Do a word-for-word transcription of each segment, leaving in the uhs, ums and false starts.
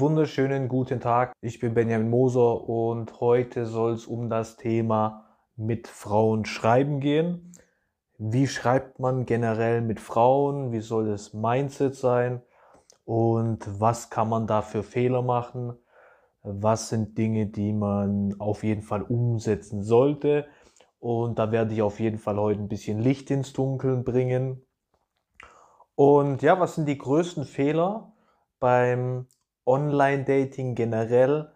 Einen wunderschönen guten Tag, ich bin Benjamin Moser und heute soll es um das Thema mit Frauen schreiben gehen. Wie schreibt man generell mit Frauen? Wie soll das Mindset sein? Und was kann man da für Fehler machen? Was sind Dinge, die man auf jeden Fall umsetzen sollte? Und da werde ich auf jeden Fall heute ein bisschen Licht ins Dunkeln bringen. Und ja, was sind die größten Fehler beim Online-Dating generell?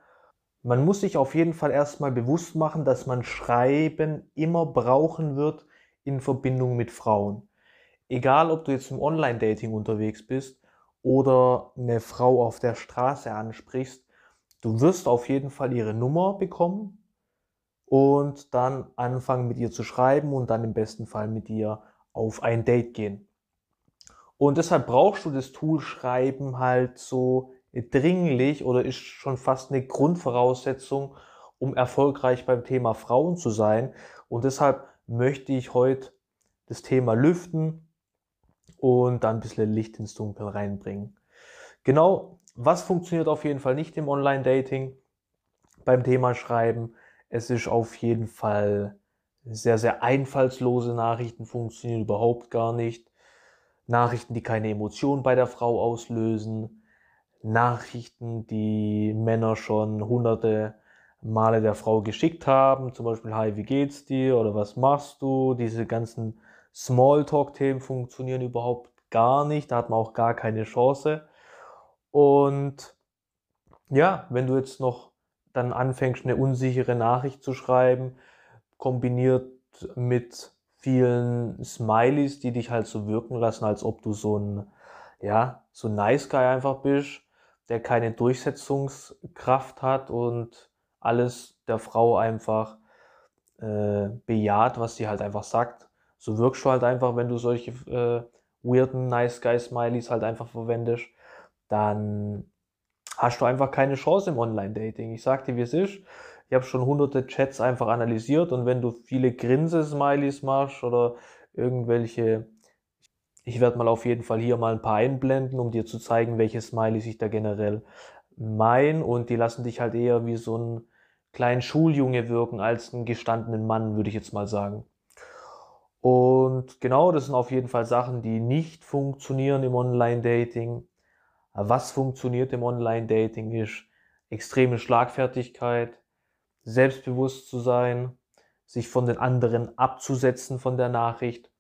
Man muss sich auf jeden Fall erstmal bewusst machen, dass man Schreiben immer brauchen wird in Verbindung mit Frauen. Egal, ob du jetzt im Online-Dating unterwegs bist oder eine Frau auf der Straße ansprichst, du wirst auf jeden Fall ihre Nummer bekommen und dann anfangen mit ihr zu schreiben und dann im besten Fall mit ihr auf ein Date gehen. Und deshalb brauchst du das Tool Schreiben halt so dringlich oder ist schon fast eine Grundvoraussetzung, um erfolgreich beim Thema Frauen zu sein. Und deshalb möchte ich heute das Thema lüften und dann ein bisschen Licht ins Dunkel reinbringen. Genau, was funktioniert auf jeden Fall nicht im Online-Dating beim Thema Schreiben? Es ist auf jeden Fall sehr, sehr einfallslose Nachrichten, funktionieren überhaupt gar nicht. Nachrichten, die keine Emotionen bei der Frau auslösen, Nachrichten, die Männer schon hunderte Male der Frau geschickt haben, zum Beispiel, hi, wie geht's dir oder was machst du? Diese ganzen Smalltalk-Themen funktionieren überhaupt gar nicht, da hat man auch gar keine Chance. Und ja, wenn du jetzt noch dann anfängst, eine unsichere Nachricht zu schreiben, kombiniert mit vielen Smileys, die dich halt so wirken lassen, als ob du so ein, ja, so ein Nice Guy einfach bist, der keine Durchsetzungskraft hat und alles der Frau einfach äh, bejaht, was sie halt einfach sagt. So wirkst du halt einfach, wenn du solche äh, weirden Nice Guy Smileys halt einfach verwendest, dann hast du einfach keine Chance im Online-Dating. Ich sag dir, wie es ist. Ich habe schon hunderte Chats einfach analysiert und wenn du viele Grinse-Smileys machst oder irgendwelche, ich werde mal auf jeden Fall hier mal ein paar einblenden, um dir zu zeigen, welche Smileys ich da generell meine, und die lassen dich halt eher wie so einen kleinen Schuljunge wirken als einen gestandenen Mann, würde ich jetzt mal sagen. Und genau, das sind auf jeden Fall Sachen, die nicht funktionieren im Online-Dating. Was funktioniert im Online-Dating ist extreme Schlagfertigkeit, selbstbewusst zu sein, sich von den anderen abzusetzen von der Nachricht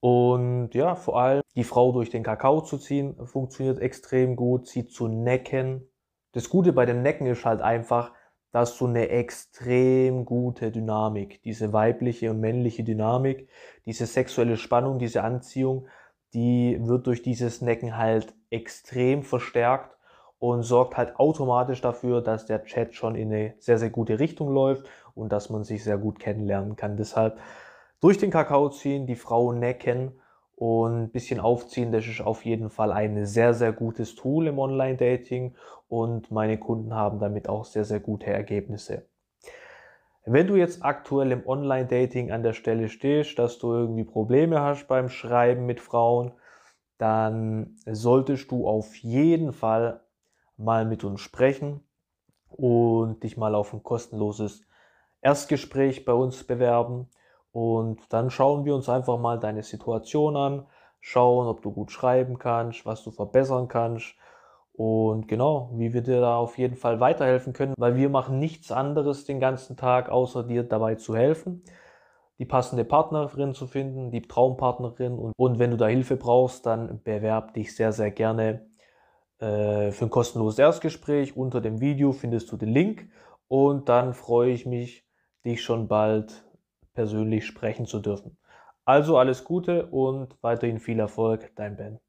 und ja, vor allem die Frau durch den Kakao zu ziehen, funktioniert extrem gut, sie zu necken. Das Gute bei dem Necken ist halt einfach, dass du eine extrem gute Dynamik, diese weibliche und männliche Dynamik, diese sexuelle Spannung, diese Anziehung, die wird durch dieses Necken halt extrem verstärkt und sorgt halt automatisch dafür, dass der Chat schon in eine sehr, sehr gute Richtung läuft und dass man sich sehr gut kennenlernen kann. Deshalb durch den Kakao ziehen, die Frau necken und ein bisschen aufziehen, das ist auf jeden Fall ein sehr, sehr gutes Tool im Online-Dating und meine Kunden haben damit auch sehr, sehr gute Ergebnisse. Wenn du jetzt aktuell im Online-Dating an der Stelle stehst, dass du irgendwie Probleme hast beim Schreiben mit Frauen, dann solltest du auf jeden Fall mal mit uns sprechen und dich mal auf ein kostenloses Erstgespräch bei uns bewerben und dann schauen wir uns einfach mal deine Situation an, schauen, ob du gut schreiben kannst, was du verbessern kannst und genau, wie wir dir da auf jeden Fall weiterhelfen können, weil wir machen nichts anderes den ganzen Tag, außer dir dabei zu helfen, die passende Partnerin zu finden, die Traumpartnerin, und, und wenn du da Hilfe brauchst, dann bewerb dich sehr, sehr gerne für ein kostenloses Erstgespräch. Unter dem Video findest du den Link und dann freue ich mich, dich schon bald persönlich sprechen zu dürfen. Also alles Gute und weiterhin viel Erfolg, dein Ben.